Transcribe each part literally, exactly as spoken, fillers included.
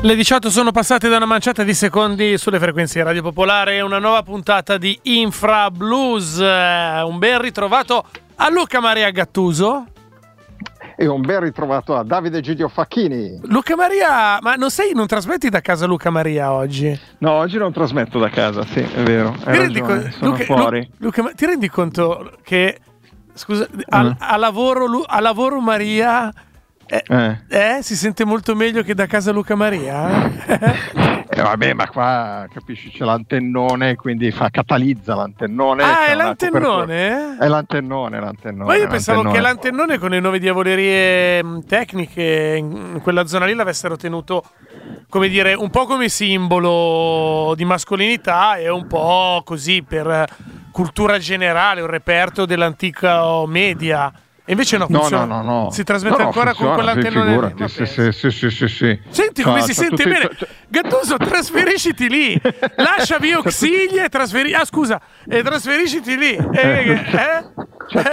Le diciotto sono passate da una manciata di secondi sulle frequenze Radio Popolare, una nuova puntata di Infra Blues. Un ben ritrovato a Luca Maria Gattuso. E un ben ritrovato a Davide Gidio Facchini. Luca Maria, ma non sei, non trasmetti da casa Luca Maria oggi? No, oggi non trasmetto da casa, sì, è vero. Hai ti ragione, rendi sono Luca, fuori. Luca, ma ti rendi conto che, scusa, mm. a, a, lavoro, a lavoro Maria... Eh, eh. eh, si sente molto meglio che da casa Luca Maria? eh, vabbè, ma qua capisci c'è l'antennone, quindi fa catalizza l'antennone. Ah, è l'antennone? È l'antennone, l'antennone. Ma io pensavo l'antennone. che l'antennone con le nuove diavolerie tecniche in quella zona lì l'avessero tenuto, come dire, un po' come simbolo di mascolinità e un po' così per cultura generale, un reperto dell'antica media. Invece no, funziona. No, no, no. Si trasmette no, no, ancora funziona, con quell'antennone. Sì, sì, sì, sì, sì, sì, sì. Senti come no, si sente tutti... bene. Gattuso, trasferisciti lì. Lascia via Oxiglia e trasferi... Ah, scusa, e trasferisciti lì. Eh, eh? C'ha,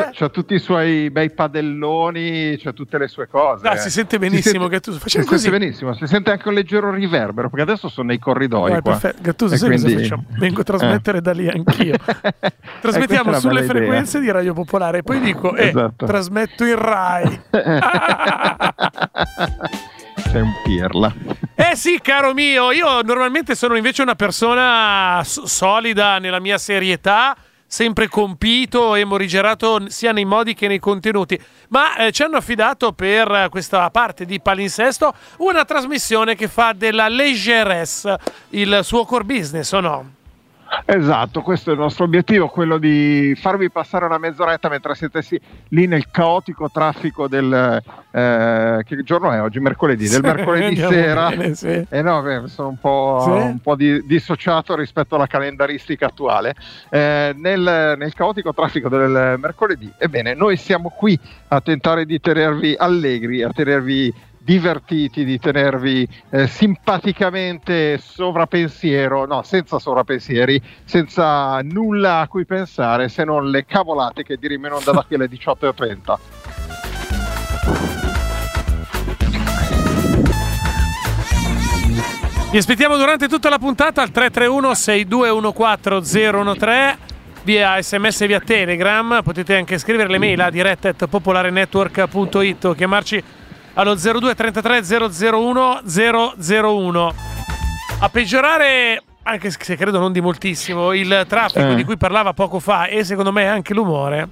eh? C'ha tutti i suoi bei padelloni, c'ha tutte le sue cose. Ah, si sente benissimo, si Gattuso. Facciamo si così. Si sente benissimo, si sente anche un leggero riverbero, perché adesso sono nei corridoi. Vai, qua. Perfetto. Gattuso, sai quindi... cosa facciamo? Vengo a trasmettere eh. da lì anch'io. Trasmettiamo eh, sulle frequenze idea. di Radio Popolare. E poi dico, eh, esatto. trasmettiamo Smetto il Rai. Sei un pirla. Eh sì, caro mio, io normalmente sono invece una persona solida nella mia serietà, sempre compito e morigerato sia nei modi che nei contenuti. Ma eh, ci hanno affidato per questa parte di Palinsesto una trasmissione che fa della leggerezza il suo core business, o no? Esatto, questo è il nostro obiettivo, quello di farvi passare una mezz'oretta mentre siete sì, lì nel caotico traffico del eh, che giorno è oggi? Mercoledì, del mercoledì sera. Bene, sì. E eh no, sono un po', sì? un po' di, dissociato rispetto alla calendaristica attuale. Eh, nel, nel caotico traffico del mercoledì, ebbene, noi siamo qui a tentare di tenervi allegri, a tenervi divertiti, di tenervi eh, simpaticamente sovrapensiero, no, senza sovrapensieri, senza nulla a cui pensare se non le cavolate che di rimeno andava qui alle diciotto e trenta. Vi aspettiamo durante tutta la puntata al tre tre uno sei due uno quattro zero uno tre via sms e via telegram, potete anche scrivere le mail a diretta at popolarenetwork punto it o chiamarci allo zero due tre tre zero zero uno zero zero uno. A peggiorare, anche se credo non di moltissimo, il traffico eh. di cui parlava poco fa e secondo me anche l'umore,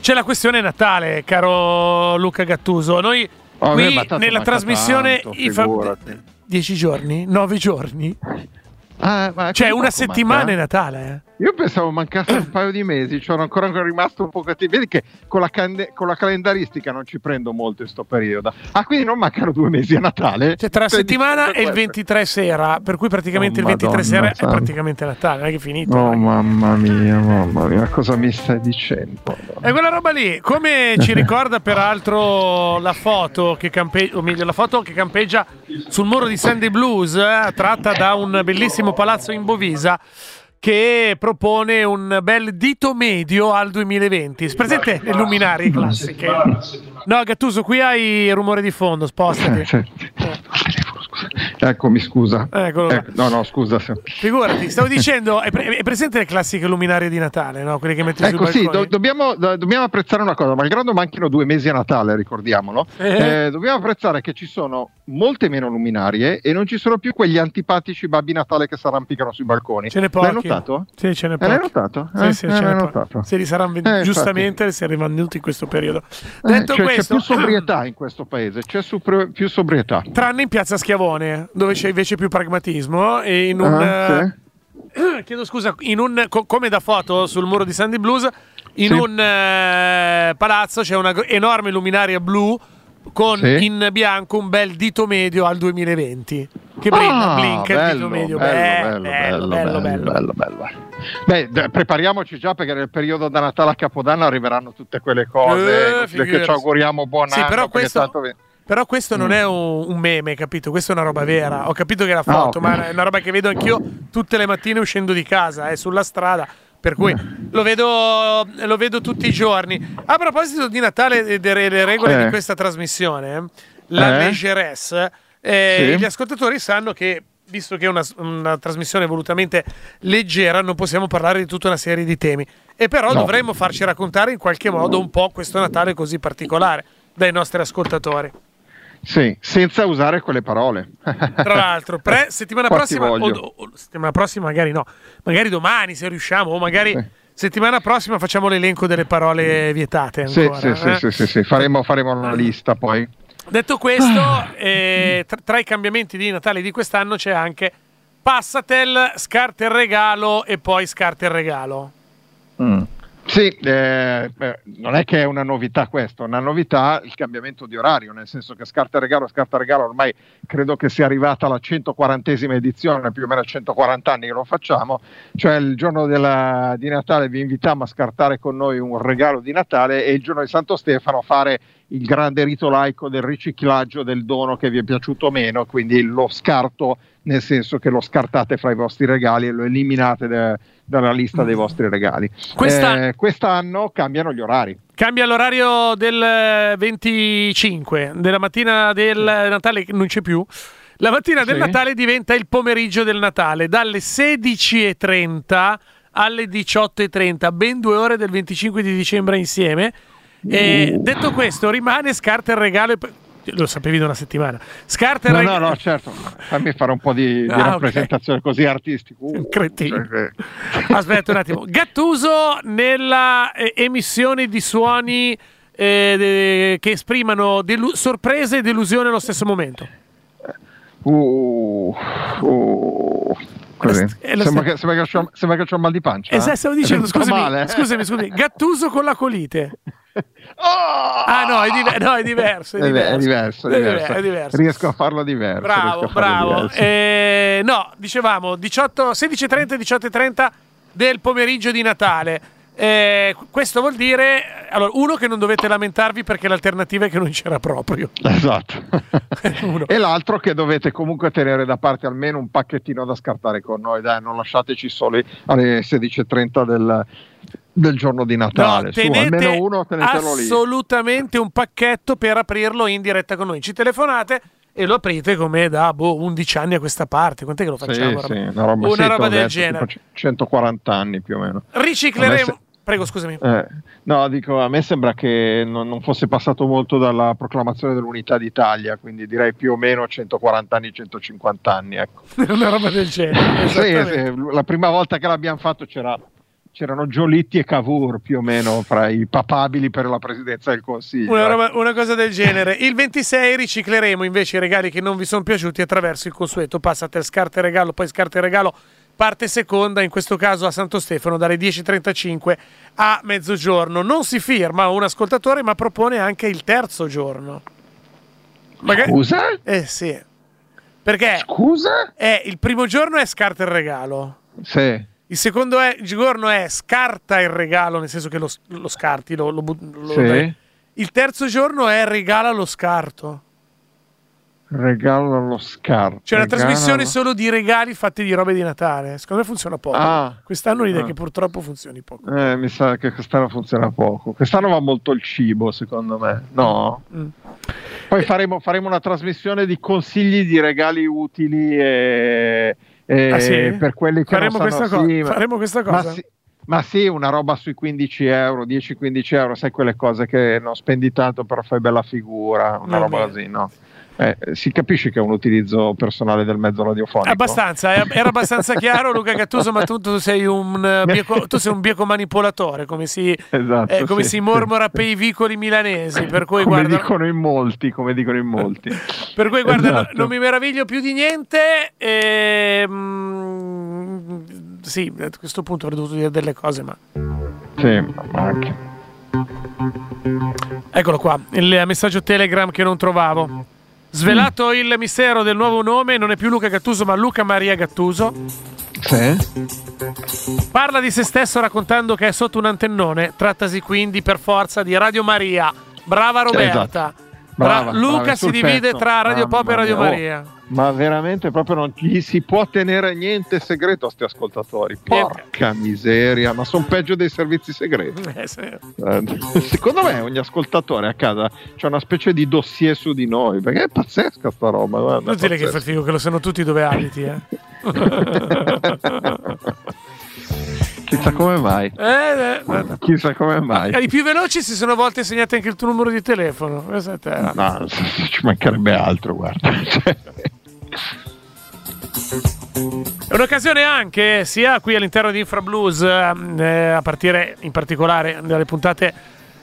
c'è la questione Natale, caro Luca Gattuso. Noi oh, qui nella trasmissione tanto, i fa- dieci giorni, nove giorni. Ah, ma cioè una settimana manca? È Natale. eh. Io pensavo mancasse un paio di mesi, cioè ancora ancora rimasto un po' cattivo. Vedi che con la, cande- con la calendaristica non ci prendo molto in sto periodo. Ah, quindi non mancano due mesi a Natale. Cioè tra la settimana e il ventitré sera, per cui praticamente oh, il ventitré Madonna sera Santa. È praticamente Natale, non è che è finito. Oh, eh. mamma mia, mamma mia, cosa mi stai dicendo? È quella roba lì, come ci ricorda peraltro la foto che campeggia, o meglio la foto che campeggia sul muro di Sandy Blues, eh, tratta da un bellissimo palazzo in Bovisa che propone un bel dito medio al duemilaventi. Presente le luminarie classiche. No, Gattuso, qui hai rumore di fondo, spostati. Eh, cioè, eh. Eccomi, scusa. Eccolo qua. Eh, no, no, scusa. Figurati, stavo dicendo, è, pre- è presente le classiche luminarie di Natale, no? Quelle che metti sul balcone. Ecco, sì, do- dobbiamo, do- dobbiamo apprezzare una cosa, malgrado manchino due mesi a Natale, ricordiamolo, eh. Eh, dobbiamo apprezzare che ci sono molte meno luminarie e non ci sono più quegli antipatici Babbi Natale che si arrampicano sui balconi. Ce ne pochi. L'hai notato? Sì, ce ne pochi. L'hai notato? Eh? Sì, sì, eh, ce l'hai notato. Se li saranno ven- eh, giustamente si è rimanduti in questo periodo. Detto eh, cioè, questo, c'è più sobrietà in questo paese, c'è super- più sobrietà. Tranne in Piazza Schiavone, dove c'è invece più pragmatismo e in un... Ah, sì. chiedo scusa, in un, co- come da foto sul muro di Sandy Blues, in sì. un eh, palazzo c'è una enorme luminaria blu con sì. in bianco un bel dito medio al duemilaventi che brinda, ah, blink bello, il dito medio bello, bello, bello, bello, bello, bello, bello, bello, bello, bello. Beh, d- prepariamoci già, perché nel periodo da Natale a Capodanno arriveranno tutte quelle cose eh, che ci auguriamo buon sì, anno, però questo... tanto vi... Però questo non è un meme, capito? Questa è una roba vera. Ho capito che è la foto, no, okay. ma è una roba che vedo anch'io tutte le mattine uscendo di casa, è sulla strada. Per cui lo vedo, lo vedo tutti i giorni. A proposito di Natale e delle regole eh. di questa trasmissione, la eh. leggeresse, eh, sì. gli ascoltatori sanno che, visto che è una, una trasmissione volutamente leggera, non possiamo parlare di tutta una serie di temi. E però no. dovremmo farci raccontare in qualche modo un po' questo Natale così particolare dai nostri ascoltatori. Sì, senza usare quelle parole. Tra l'altro, pre- settimana Quanti prossima o, o, o settimana prossima magari no, magari domani se riusciamo, o magari sì. settimana prossima facciamo l'elenco delle parole vietate ancora. Sì, sì, eh? sì, sì, sì, sì. Faremo, faremo una lista poi. Detto questo, eh, tra, tra i cambiamenti di Natale di quest'anno c'è anche Passatel, scarta il regalo e poi scarta il regalo. Mm. Sì, eh, beh, non è che è una novità questo, è una novità il cambiamento di orario, nel senso che scarta regalo, scarta regalo ormai credo che sia arrivata alla centoquarantesima edizione, più o meno a centoquaranta anni che lo facciamo, cioè il giorno della, di Natale vi invitiamo a scartare con noi un regalo di Natale e il giorno di Santo Stefano fare il grande rito laico del riciclaggio del dono che vi è piaciuto meno, quindi lo scarto nel senso che lo scartate fra i vostri regali e lo eliminate da, dalla lista dei vostri regali. Questa... eh, quest'anno cambiano gli orari. Cambia l'orario del venticinque, della mattina del Natale non c'è più. La mattina del sì. Natale diventa il pomeriggio del Natale, dalle sedici e trenta alle diciotto e trenta, ben due ore del venticinque di dicembre insieme. E detto questo, rimane scarta il regalo e... lo sapevi da una settimana. Scarta il no, regalo. No, no, certo. Fammi fare un po' di, di ah, rappresentazione okay. così artistica. Uh, Aspetta un attimo. Gattuso nella eh, emissione di suoni eh, de, che esprimano delu- sorpresa e delusione allo stesso momento. Uh, uh. Così. Sembra che, sembra, che ho, sembra che ho mal di pancia. Eh? Esatto, stavo dicendo, scusami, male. scusami, scusami, Gattuso con la colite. Oh! Ah no, è, diver- no, è diverso. È diverso, è diverso, è diverso. È diverso. Riesco a farlo diverso. Bravo, bravo. Diverso. Eh, no, dicevamo diciotto, sedici e trenta, diciotto e trenta del pomeriggio di Natale. Eh, questo vuol dire, allora, uno, che non dovete lamentarvi perché l'alternativa è che non c'era proprio, esatto. E l'altro che dovete comunque tenere da parte almeno un pacchettino da scartare con noi, dai, non lasciateci soli alle sedici e trenta del, del giorno di Natale. No, tenete su, almeno uno, tenetelo lì. Assolutamente un pacchetto per aprirlo in diretta con noi, ci telefonate e lo aprite come da boh, undici anni a questa parte. Quant'è che lo facciamo? Sì, sì, una roba, una sì, roba del adesso, genere. centoquaranta anni più o meno. Ricicleremo. Prego, scusami. Eh, no, dico, a me sembra che non, non fosse passato molto dalla proclamazione dell'Unità d'Italia, quindi direi più o meno centoquaranta anni, centocinquanta anni, ecco. Una roba del genere. Sì, sì, la prima volta che l'abbiamo fatto c'era, c'erano Giolitti e Cavour più o meno fra i papabili per la presidenza del Consiglio. Una, roba, una cosa del genere. Il ventisei ricicleremo invece i regali che non vi sono piaciuti attraverso il consueto passate scarta e regalo, poi scarta e regalo. Parte seconda, in questo caso a Santo Stefano, dalle dieci e trentacinque a mezzogiorno. Non si firma un ascoltatore, ma propone anche il terzo giorno. Magari... Scusa? Eh sì. Perché? Scusa? Eh, il primo giorno è scarta il regalo. Sì. Il secondo è, il giorno è scarta il regalo, nel senso che lo, lo scarti. Lo, lo, lo, sì. Dai. Il terzo giorno è regala lo scarto. Regalo allo scarto. C'è una trasmissione solo di regali fatti di robe di Natale. Secondo me funziona poco. Ah, quest'anno l'idea ah. è che purtroppo funzioni poco. Eh, mi sa che quest'anno funziona poco. Quest'anno va molto il cibo, secondo me. No. Mm. Poi faremo, faremo una trasmissione di consigli di regali utili e, e ah, sì? per quelli che faremo non sanno, questa sì, co- faremo questa cosa. Ma sì, una roba sui quindici euro, dieci quindici euro, sai quelle cose che non spendi tanto però fai bella figura, una non roba bene. Così, no? Eh, si capisce che è un utilizzo personale del mezzo radiofonico. Abbastanza, era abbastanza chiaro Luca Gattuso, ma tu, tu sei un bieco, tu sei un bieco manipolatore, come si, esatto, eh, come sì, si mormora sì. per i vicoli milanesi, per cui come guarda... dicono in molti, come dicono in molti. Per cui guarda, esatto. non, non mi meraviglio più di niente. E... sì, a questo punto avrei dovuto dire delle cose, ma sì, ma anche. Eccolo qua, il messaggio Telegram che non trovavo. Svelato mm. il mistero del nuovo nome, non è più Luca Gattuso ma Luca Maria Gattuso. Sì. Parla di se stesso raccontando che è sotto un antennone. Trattasi quindi per forza di Radio Maria. Brava Roberta. Esatto. Brava, Bra- Luca brava, si divide pezzo. tra Radio Pop ah, e Radio mia, Maria. Oh, ma veramente proprio non gli si può tenere niente segreto a sti ascoltatori. Porca niente. miseria, ma sono peggio dei servizi segreti. Eh, sì. eh, secondo me ogni ascoltatore a casa c'è una specie di dossier su di noi, perché è pazzesca sta roba. Guarda, non dire che è figo, che lo sanno tutti dove abiti, eh. Chissà come mai, eh, eh, chissà come mai. I più veloci si sono a volte segnati anche il tuo numero di telefono. No, no, ci mancherebbe altro, guarda. È un'occasione anche, sia qui all'interno di Infra Blues, eh, a partire in particolare dalle puntate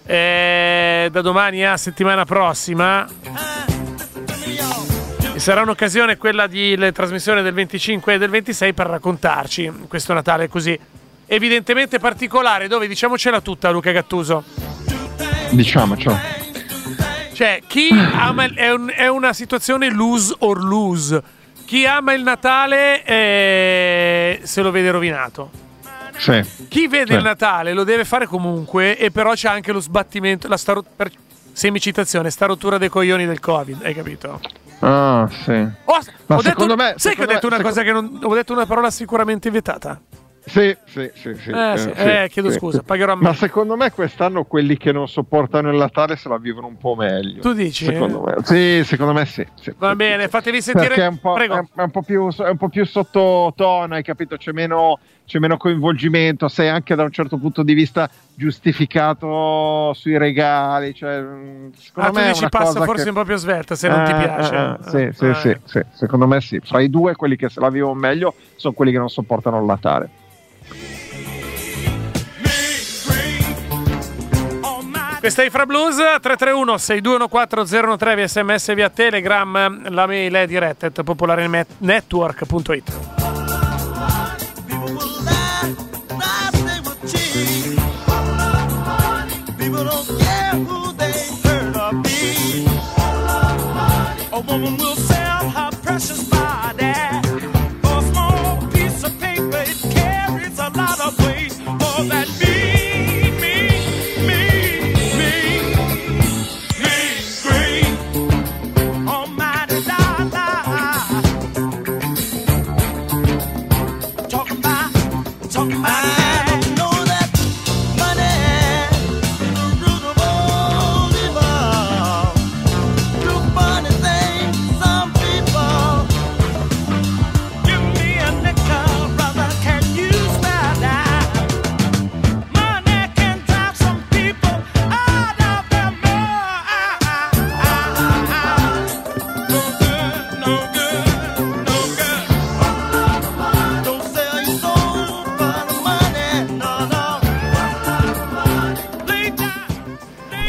eh, da domani a settimana prossima. Sarà un'occasione quella di le trasmissioni del venticinque e del ventisei per raccontarci questo Natale così evidentemente particolare, dove diciamocela tutta, Luca Gattuso. Diciamocela. Cioè, chi ama il, è, un, è una situazione lose or lose. Chi ama il Natale eh, se lo vede rovinato. Sì. Chi vede sì. il Natale lo deve fare comunque, e però c'è anche lo sbattimento, la sta, per, semicitazione, sta rottura dei coglioni del Covid, hai capito? Ah, sì. Oh, ho detto, me, sai che ho detto me, una secondo... cosa che non ho detto una parola sicuramente vietata. Sì, sì, sì, sì, eh, sì. Eh, eh, chiedo sì, scusa, sì. pagherò a me. Ma secondo me quest'anno quelli che non sopportano il Natale se la vivono un po' meglio. Tu dici? Secondo eh? me. Sì, secondo me sì. sì Va sì, bene, sì. fatevi sentire. Perché è un po', Prego. È un po' più, è un po' più sottotono, hai capito? C'è meno, c'è meno coinvolgimento, sei anche da un certo punto di vista giustificato sui regali, cioè secondo ah, me tu dici passa forse che... un po' più svelta se eh, non ti piace. Eh, eh, sì, eh. Sì, sì, sì, secondo me sì. Fra i due quelli che se la vivono meglio sono quelli che non sopportano il Natale. Questa è Infra Blues, tre tre uno sei due uno quattro zero uno tre via sms, via Telegram, la mail è diretta at popolare network punto it.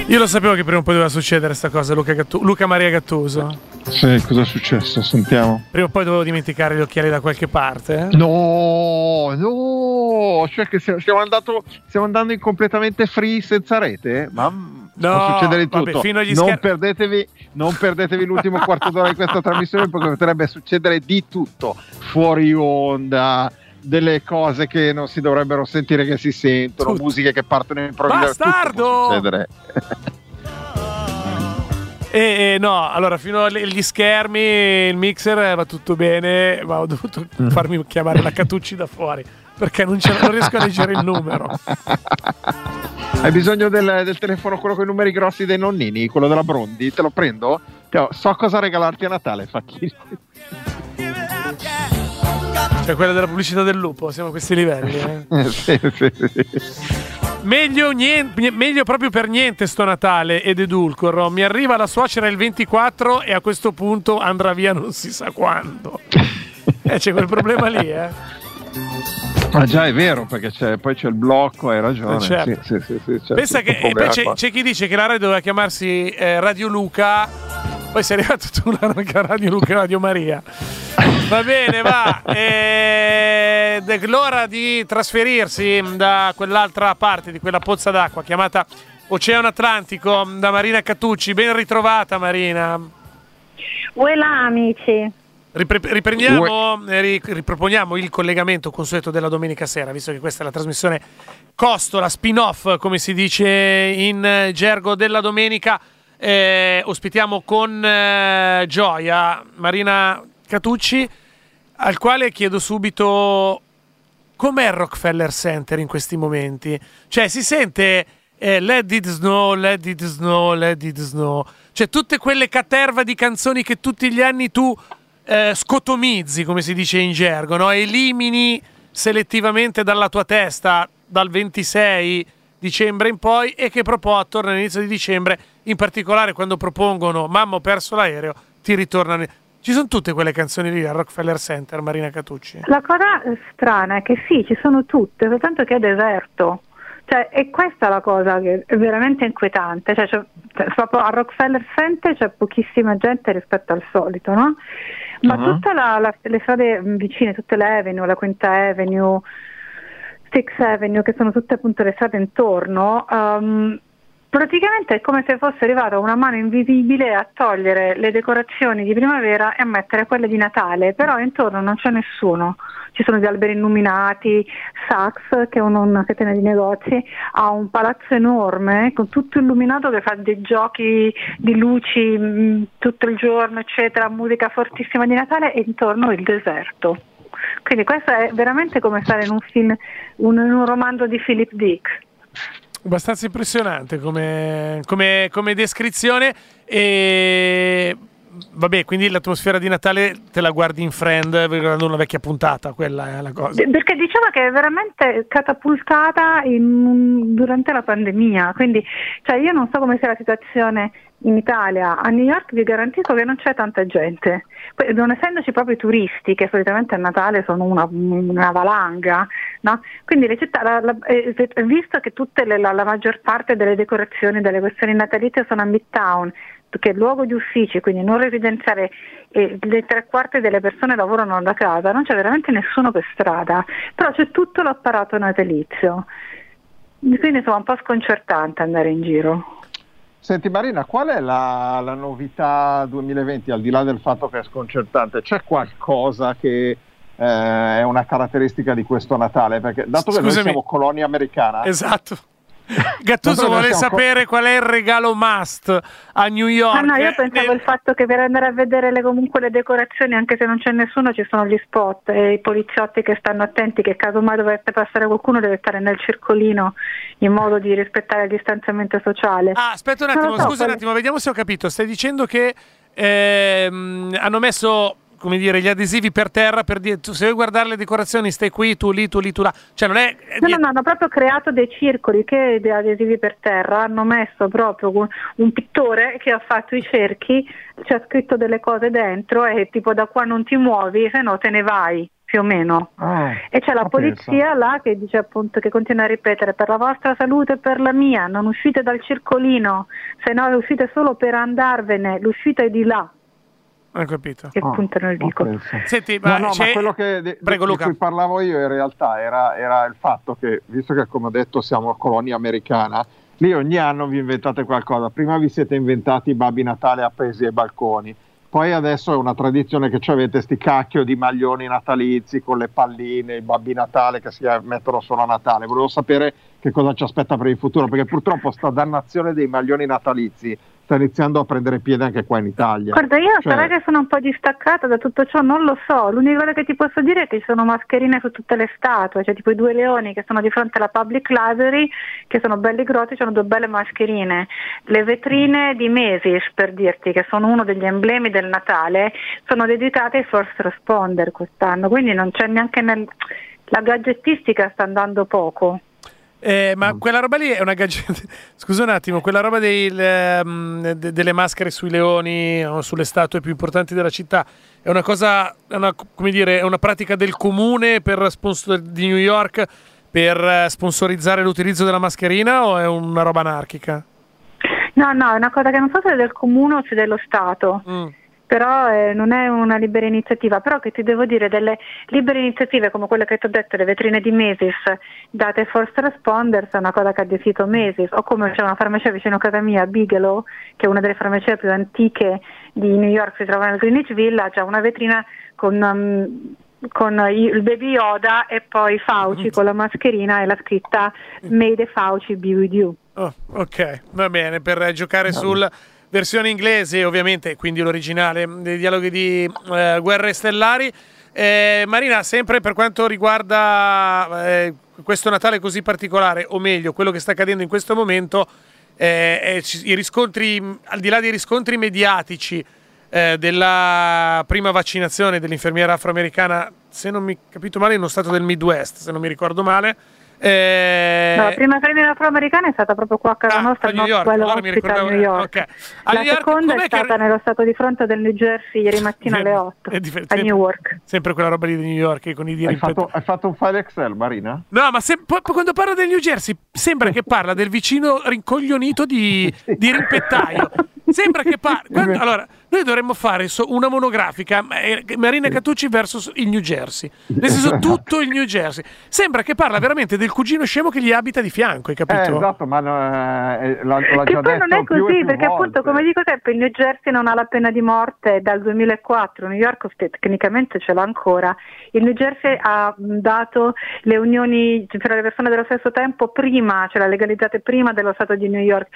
Io lo sapevo che prima o poi doveva succedere sta cosa, Luca, Gattu- Luca Maria Gattuso. Sì, cosa è successo? Sentiamo. Prima o poi dovevo dimenticare gli occhiali da qualche parte. Eh? No, no, cioè che stiamo, andato, stiamo andando in completamente free senza rete, ma... No, può succedere di tutto. Vabbè, fino agli non, scher- perdetevi, non perdetevi l'ultimo quarto d'ora di questa trasmissione, perché potrebbe succedere di tutto. Fuori onda, delle cose che non si dovrebbero sentire che si sentono, tutto. Musiche che partono in improvviso, bastardo! E eh, eh, no, allora fino agli schermi il mixer va tutto bene, ma ho dovuto farmi chiamare la Catucci da fuori perché non, non riesco a leggere il numero. Hai bisogno del, del telefono, quello con i numeri grossi dei nonnini, quello della Brondi? Te lo prendo? So cosa regalarti a Natale, Facchini. Cioè quella della pubblicità del lupo, siamo a questi livelli, eh? Sì, sì, sì. Meglio, niente, meglio proprio per niente sto Natale ed edulcoro. Mi arriva la suocera il ventiquattro e a questo punto andrà via non si sa quando. Eh, c'è quel problema lì, eh. Ma già è vero, perché c'è, poi c'è il blocco, hai ragione. Certo. Sì, sì, sì, sì, certo. Pensa che c'è, c'è chi dice che la radio doveva chiamarsi eh, Radio Luca Poi sei arrivato tu a Radio Luca, Radio Maria. Va bene, va. Ed è l'ora di trasferirsi da quell'altra parte, di quella pozza d'acqua chiamata Oceano Atlantico, da Marina Catucci. Ben ritrovata, Marina. Uela, amici. Ripre- riprendiamo e riproponiamo il collegamento consueto della domenica sera, visto che questa è la trasmissione costola, spin-off, come si dice in gergo della domenica. Eh, ospitiamo con eh, gioia Marina Catucci, al quale chiedo subito: com'è il Rockefeller Center in questi momenti? Cioè, si sente eh, Let It Snow, Let It Snow, Let It Snow, cioè tutte quelle caterva di canzoni che tutti gli anni tu Eh, scotomizzi, come si dice in gergo, no? Elimini selettivamente dalla tua testa dal ventisei dicembre in poi, e che proprio attorno all'inizio di dicembre, in particolare quando propongono "Mamma, ho perso l'aereo", ti ritornano. Ci sono tutte quelle canzoni lì al Rockefeller Center, Marina Catucci? La cosa strana è che sì, ci sono tutte, soltanto che è deserto. Cioè, e questa è la cosa che è veramente inquietante, cioè, cioè, proprio a Rockefeller Center c'è pochissima gente rispetto al solito, no? Ma uh-huh. tutte le strade vicine, tutte le avenue, la Quinta Avenue, Saks Avenue, che sono tutte appunto le strade intorno, um, praticamente è come se fosse arrivata una mano invisibile a togliere le decorazioni di primavera e a mettere quelle di Natale, però intorno non c'è nessuno. Ci sono gli alberi illuminati, Saks, che è una catena di negozi, ha un palazzo enorme con tutto illuminato, che fa dei giochi di luci mh, tutto il giorno, eccetera, musica fortissima di Natale, e intorno il deserto. Quindi questo è veramente come stare in un film, un, in un romanzo di Philip Dick. Abbastanza impressionante come, come, come descrizione. E vabbè, quindi l'atmosfera di Natale te la guardi in Friend, guardando una vecchia puntata, quella è la cosa. Perché diceva che è veramente catapultata in, durante la pandemia, quindi cioè io non so come sia la situazione in Italia. A New York vi garantisco che non c'è tanta gente, non essendoci proprio i turisti, che solitamente a Natale sono una, una valanga, no? Quindi le città, la, la, eh, visto che tutte le, la, la maggior parte delle decorazioni, delle questioni natalizie sono a Midtown, che è il luogo di uffici, quindi non residenziale, e le tre quarti delle persone lavorano da casa, non c'è veramente nessuno per strada, però c'è tutto l'apparato natalizio, quindi insomma è un po' sconcertante andare in giro. Senti Marina, qual è la, la novità duemilaventi, al di là del fatto che è sconcertante? C'è qualcosa che eh, è una caratteristica di questo Natale? Perché dato che Scusami. noi siamo colonia americana, esatto, Gattuso vuole sapere qual è il regalo must a New York. Ah no, io pensavo nel... il fatto che per andare a vedere le, comunque le decorazioni, anche se non c'è nessuno, ci sono gli spot e i poliziotti che stanno attenti, che caso mai dovesse passare qualcuno deve stare nel circolino in modo di rispettare il distanziamento sociale. Ah, aspetta un attimo, so, scusa quale... un attimo, vediamo se ho capito. Stai dicendo che ehm, hanno messo, come dire, gli adesivi per terra per dire: tu, se vuoi guardare le decorazioni, stai qui, tu lì, tu lì, tu là. Cioè non è, è... No, no, no, hanno proprio creato dei circoli che degli adesivi per terra, hanno messo proprio un, un pittore che ha fatto i cerchi, c'è scritto delle cose dentro e tipo: da qua non ti muovi, se no te ne vai, più o meno. Ah, e c'è la polizia penso. là che dice appunto, che continua a ripetere: per la vostra salute e per la mia, non uscite dal circolino, se no uscite solo per andarvene, l'uscita è di là. Ho capito. Che puntano il dico. Senti, ma, no, no, ma quello che di, Prego, di, Luca. di cui parlavo io in realtà era, era il fatto che, visto che come ho detto siamo colonia americana, lì ogni anno vi inventate qualcosa. Prima vi siete inventati i Babbi Natale appesi ai balconi, poi adesso è una tradizione che ci avete sti cacchio di maglioni natalizi con le palline, i Babbi Natale che si mettono solo a Natale. Volevo sapere che cosa ci aspetta per il futuro, perché purtroppo sta dannazione dei maglioni natalizi sta iniziando a prendere piede anche qua in Italia. Guarda, io cioè... sarà che sono un po' distaccata da tutto ciò, non lo so. L'unica cosa che ti posso dire è che ci sono mascherine su tutte le statue, cioè tipo i due leoni che sono di fronte alla Public Library, che sono belli grossi, hanno due belle mascherine. Le vetrine di Macy's, per dirti, che sono uno degli emblemi del Natale, sono dedicate ai first responder quest'anno, quindi non c'è neanche nel... la gadgettistica sta andando poco. Eh, ma quella roba lì è una gadget. Scusa un attimo, quella roba dei, le, de, delle maschere sui leoni o sulle statue più importanti della città è una cosa, è una, come dire, è una pratica del comune per sponsor, di New York, per sponsorizzare l'utilizzo della mascherina, o è una roba anarchica? No, no, è una cosa che non so se è del comune o se dello Stato. Mm. Però eh, non è una libera iniziativa, però che ti devo dire, delle libere iniziative come quelle che ti ho detto, le vetrine di Macy's date ai first responders, è una cosa che ha definito Macy's, o come c'è una farmacia vicino a casa mia, Bigelow, che è una delle farmacie più antiche di New York, si trova nel Greenwich Village, ha una vetrina con... Um, con il baby Yoda e poi Fauci con la mascherina e la scritta "May the Fauci be with you". Oh, ok, va bene, per giocare no. sul... versione inglese ovviamente, quindi l'originale dei dialoghi di eh, Guerre Stellari. eh, Marina, sempre per quanto riguarda eh, questo Natale così particolare, o meglio quello che sta accadendo in questo momento, eh, eh, i riscontri, al di là dei riscontri mediatici eh, della prima vaccinazione dell'infermiera afroamericana, se non mi capito male, in uno stato del Midwest, se non mi ricordo male. Eh... No, la prima premiera afroamericana è stata proprio qua a casa ah, nostra, a New York, allora mi ricordavo, New York. Okay. A la New York, seconda è stata che... nello stato di fronte del New Jersey ieri mattina alle otto a sempre, Newark. Sempre quella roba lì di New York con i hai fatto, hai fatto un file Excel, Marina? No, ma se, po- quando parla del New Jersey sembra che parla del vicino rincoglionito di, di Rimpettaio. Sembra che parli. Quando... Allora, noi dovremmo fare so, una monografica, eh, Marina Catucci versus il New Jersey. Nel senso, tutto il New Jersey. Sembra che parla veramente del cugino scemo che gli abita di fianco, hai capito? Eh, esatto, ma no, eh, l'ho, l'ho che già poi detto non è così, perché appunto, come dico sempre, il New Jersey non ha la pena di morte dal duemilaquattro, New York tecnicamente ce l'ha ancora. Il New Jersey ha dato le unioni tra le persone dello stesso tempo prima, cioè la legalizzate prima dello stato di New York.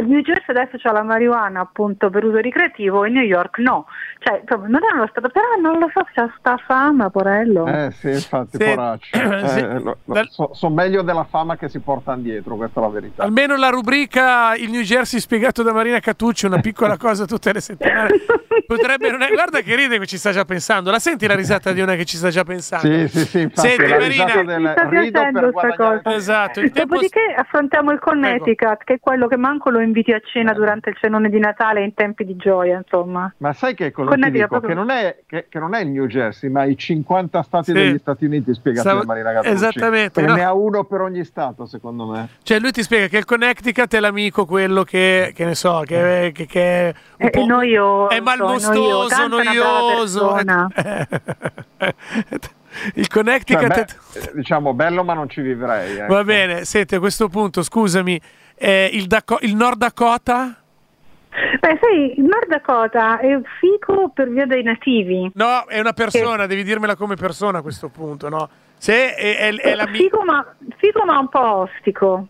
Il New Jersey adesso c'ha la marijuana appunto per uso ricreativo, e New York no, cioè insomma, non è lo stato, però non lo so, c'è sta fama, porello. Eh sì, infatti, sì. Poraccio. Eh, sì. Lo, lo, so, so meglio della fama che si portano dietro, questa è la verità. Almeno la rubrica "Il New Jersey spiegato da Marina Catucci", una piccola cosa tutte le settimane, potrebbe non è... Guarda che ride che ci sta già pensando, la senti la risata di una che ci sta già pensando? Sì, sì, sì, infatti. Senti, la Marina, del... sta rido per guadagnare... cosa. Esatto. Il tempo... Dopodiché affrontiamo il Connecticut, prego, che è quello che manco lo inviti a cena eh. durante il cenone di Natale in tempi di gioia, insomma. Ma sai che quello che dico? Proprio... Che, non è, che, che non è il New Jersey, ma i cinquanta stati sì. degli Stati Uniti spiegati Sa... da Marina Catucci. Esattamente. No. Ne ha uno per ogni stato, secondo me. Cioè lui ti spiega che il Connecticut è l'amico, quello che, che ne so, che, che, che è un po' noioso, è malgustoso, noioso. Il Connecticut, cioè, beh, diciamo bello, ma non ci vivrei. Ecco. Va bene, senti, a questo punto scusami, eh, il, Daco- il Nord Dakota? Beh, sai, il Nord Dakota è un fico per via dei nativi. No, è una persona, che... devi dirmela come persona a questo punto, no? Se è, è, è la... fico, ma, fico ma un po' ostico.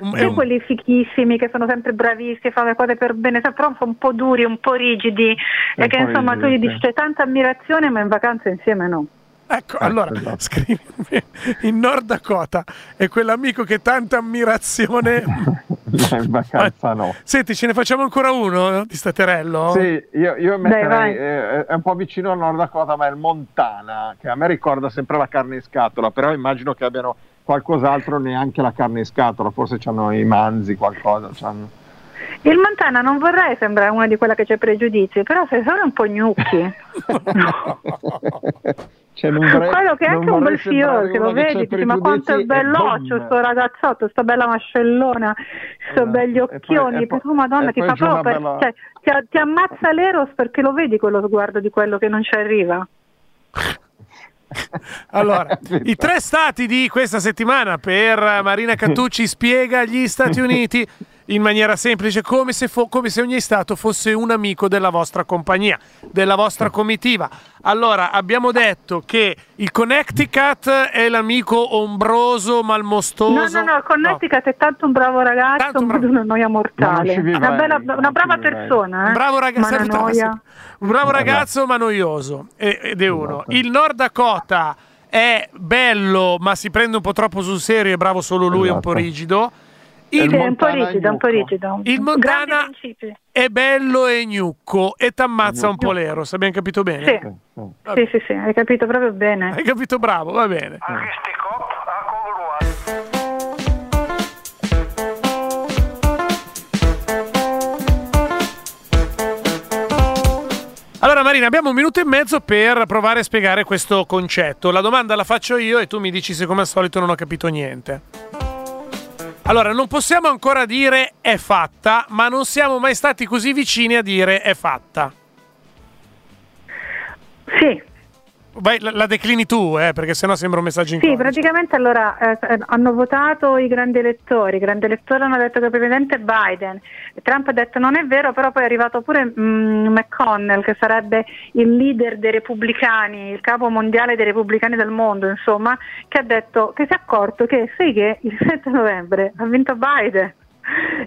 Sai un... quelli fichissimi che sono sempre bravissimi, fanno le cose per bene, però sono un po' duri, un po' rigidi, è e che insomma rigidi, tu gli dici c'è tanta ammirazione, ma in vacanza insieme no. Ecco, allora scrivimi in Nord Dakota è quell'amico che tanta ammirazione. No, in vacanza no. Senti, ce ne facciamo ancora uno di staterello? Sì, io, io metterei, dai, eh, è un po' vicino al Nord Dakota, ma è il Montana, che a me ricorda sempre la carne in scatola, però immagino che abbiano qualcos'altro, neanche la carne in scatola, forse c'hanno i manzi, qualcosa c'hanno. Il Montana non vorrei sembrare una di quella che c'è pregiudizi, però sei solo un po' gnocchi. Cioè, vorrei, quello che è anche un bel fiore, che lo vedi, che ma quanto è belloccio sto ragazzotto, sta bella mascellona, sto eh, begli occhioni, e poi, e poi, madonna, e ti fa proprio per, bella... cioè, ti, ti ammazza l'eros, perché lo vedi quello sguardo di quello che non ci arriva. Allora, i tre stati di questa settimana per Marina Catucci spiega gli Stati Uniti in maniera semplice, come se, fo- come se ogni stato fosse un amico della vostra compagnia, della vostra comitiva. Allora, abbiamo detto che il Connecticut è l'amico ombroso, malmostoso. No, no, no, il Connecticut no. È tanto un bravo ragazzo, tanto un bravo... una noia mortale, vivrei, una, bella, una brava persona, eh? Bravo ragazzo, ma saluta, noia. Un bravo ragazzo ma noioso, ed è uno. Il Nord Dakota è bello, ma si prende un po' troppo sul serio, è bravo solo lui, è un po' rigido. Il sì, Montana un po' rigido, un po' rigido. Il Montana è bello e gnocco e t'ammazza un po' l'eros, abbiamo capito bene? Sì. Sì, sì, sì, hai capito proprio bene. Hai capito, bravo, va bene. Allora Marina, abbiamo un minuto e mezzo per provare a spiegare questo concetto. La domanda la faccio io e tu mi dici se come al solito non ho capito niente. Allora, non possiamo ancora dire è fatta, ma non siamo mai stati così vicini a dire è fatta. Sì. Vai, la, la declini tu, eh, perché sennò sembra un messaggio in Sì, codice. Praticamente allora eh, hanno votato i grandi elettori, i grandi elettori hanno detto che il presidente è Biden, Trump ha detto non è vero, però poi è arrivato pure mm, McConnell, che sarebbe il leader dei repubblicani, il capo mondiale dei repubblicani del mondo, insomma, che ha detto che si è accorto che sai che il sette novembre ha vinto Biden.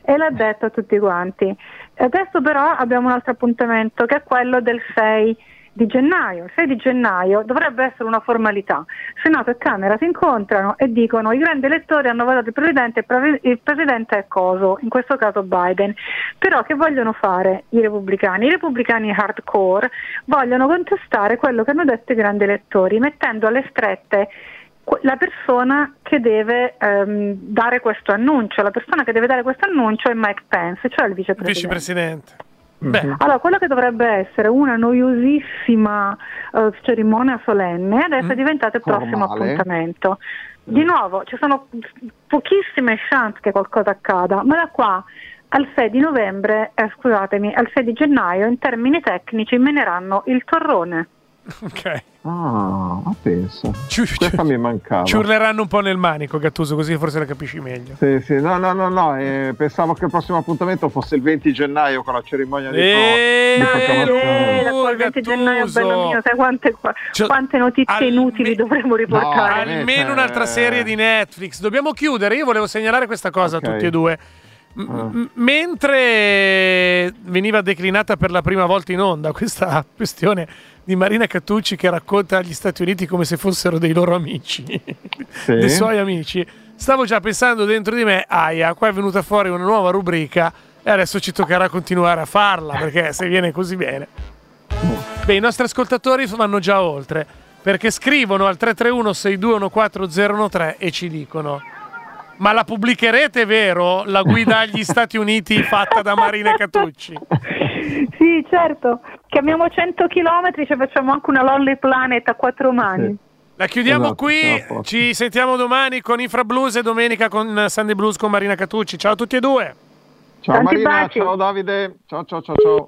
E l'ha detto a tutti quanti. Adesso però abbiamo un altro appuntamento, che è quello del sei di gennaio, il sei di gennaio dovrebbe essere una formalità. Senato e Camera si incontrano e dicono i grandi elettori hanno votato il presidente, il presidente è coso, in questo caso Biden. Però che vogliono fare i repubblicani? I repubblicani hardcore vogliono contestare quello che hanno detto i grandi elettori, mettendo alle strette la persona che deve ehm, dare questo annuncio. La persona che deve dare questo annuncio è Mike Pence, cioè il vicepresidente. vicepresidente. Beh. Allora, quello che dovrebbe essere una noiosissima uh, cerimonia solenne adesso mm. è diventata il prossimo Formale. appuntamento. Di nuovo, ci sono pochissime chance che qualcosa accada, ma da qua al sei di novembre, eh, scusatemi, al sei di gennaio, in termini tecnici, meneranno il torrone. Ok. Ah, ma pensa. Ciu, ciu, Questa mi mancava. Ci urleranno un po' nel manico, Gattuso, così forse la capisci meglio. Sì, sì, no, no, no, no. Eh, pensavo che il prossimo appuntamento fosse il venti gennaio con la cerimonia di eeeh, il venti gennaio, bello mio, sai quante, quante notizie al inutili me... dovremmo riportare. No, almeno un'altra serie di Netflix. Dobbiamo chiudere. Io volevo segnalare questa cosa okay. a tutti e due. M- mentre veniva declinata per la prima volta in onda questa questione di Marina Catucci, che racconta gli Stati Uniti come se fossero dei loro amici, sì. dei suoi amici, stavo già pensando dentro di me, aia, qua è venuta fuori una nuova rubrica e adesso ci toccherà continuare a farla, perché se viene così bene. Beh, i nostri ascoltatori vanno già oltre, perché scrivono al tre tre uno sei due uno quattro zero uno tre e ci dicono: ma la pubblicherete, vero? La guida agli Stati Uniti fatta da Marina Catucci? Sì, certo. Chiamiamo cento chilometri, ci facciamo anche una Lonely Planet a quattro mani. Sì. La chiudiamo esatto, qui, ci sentiamo domani con Infra Blues e domenica con Sandy Blues con Marina Catucci. Ciao a tutti e due. Ciao Tanti Marina, baci. Ciao Davide. Ciao ciao ciao ciao.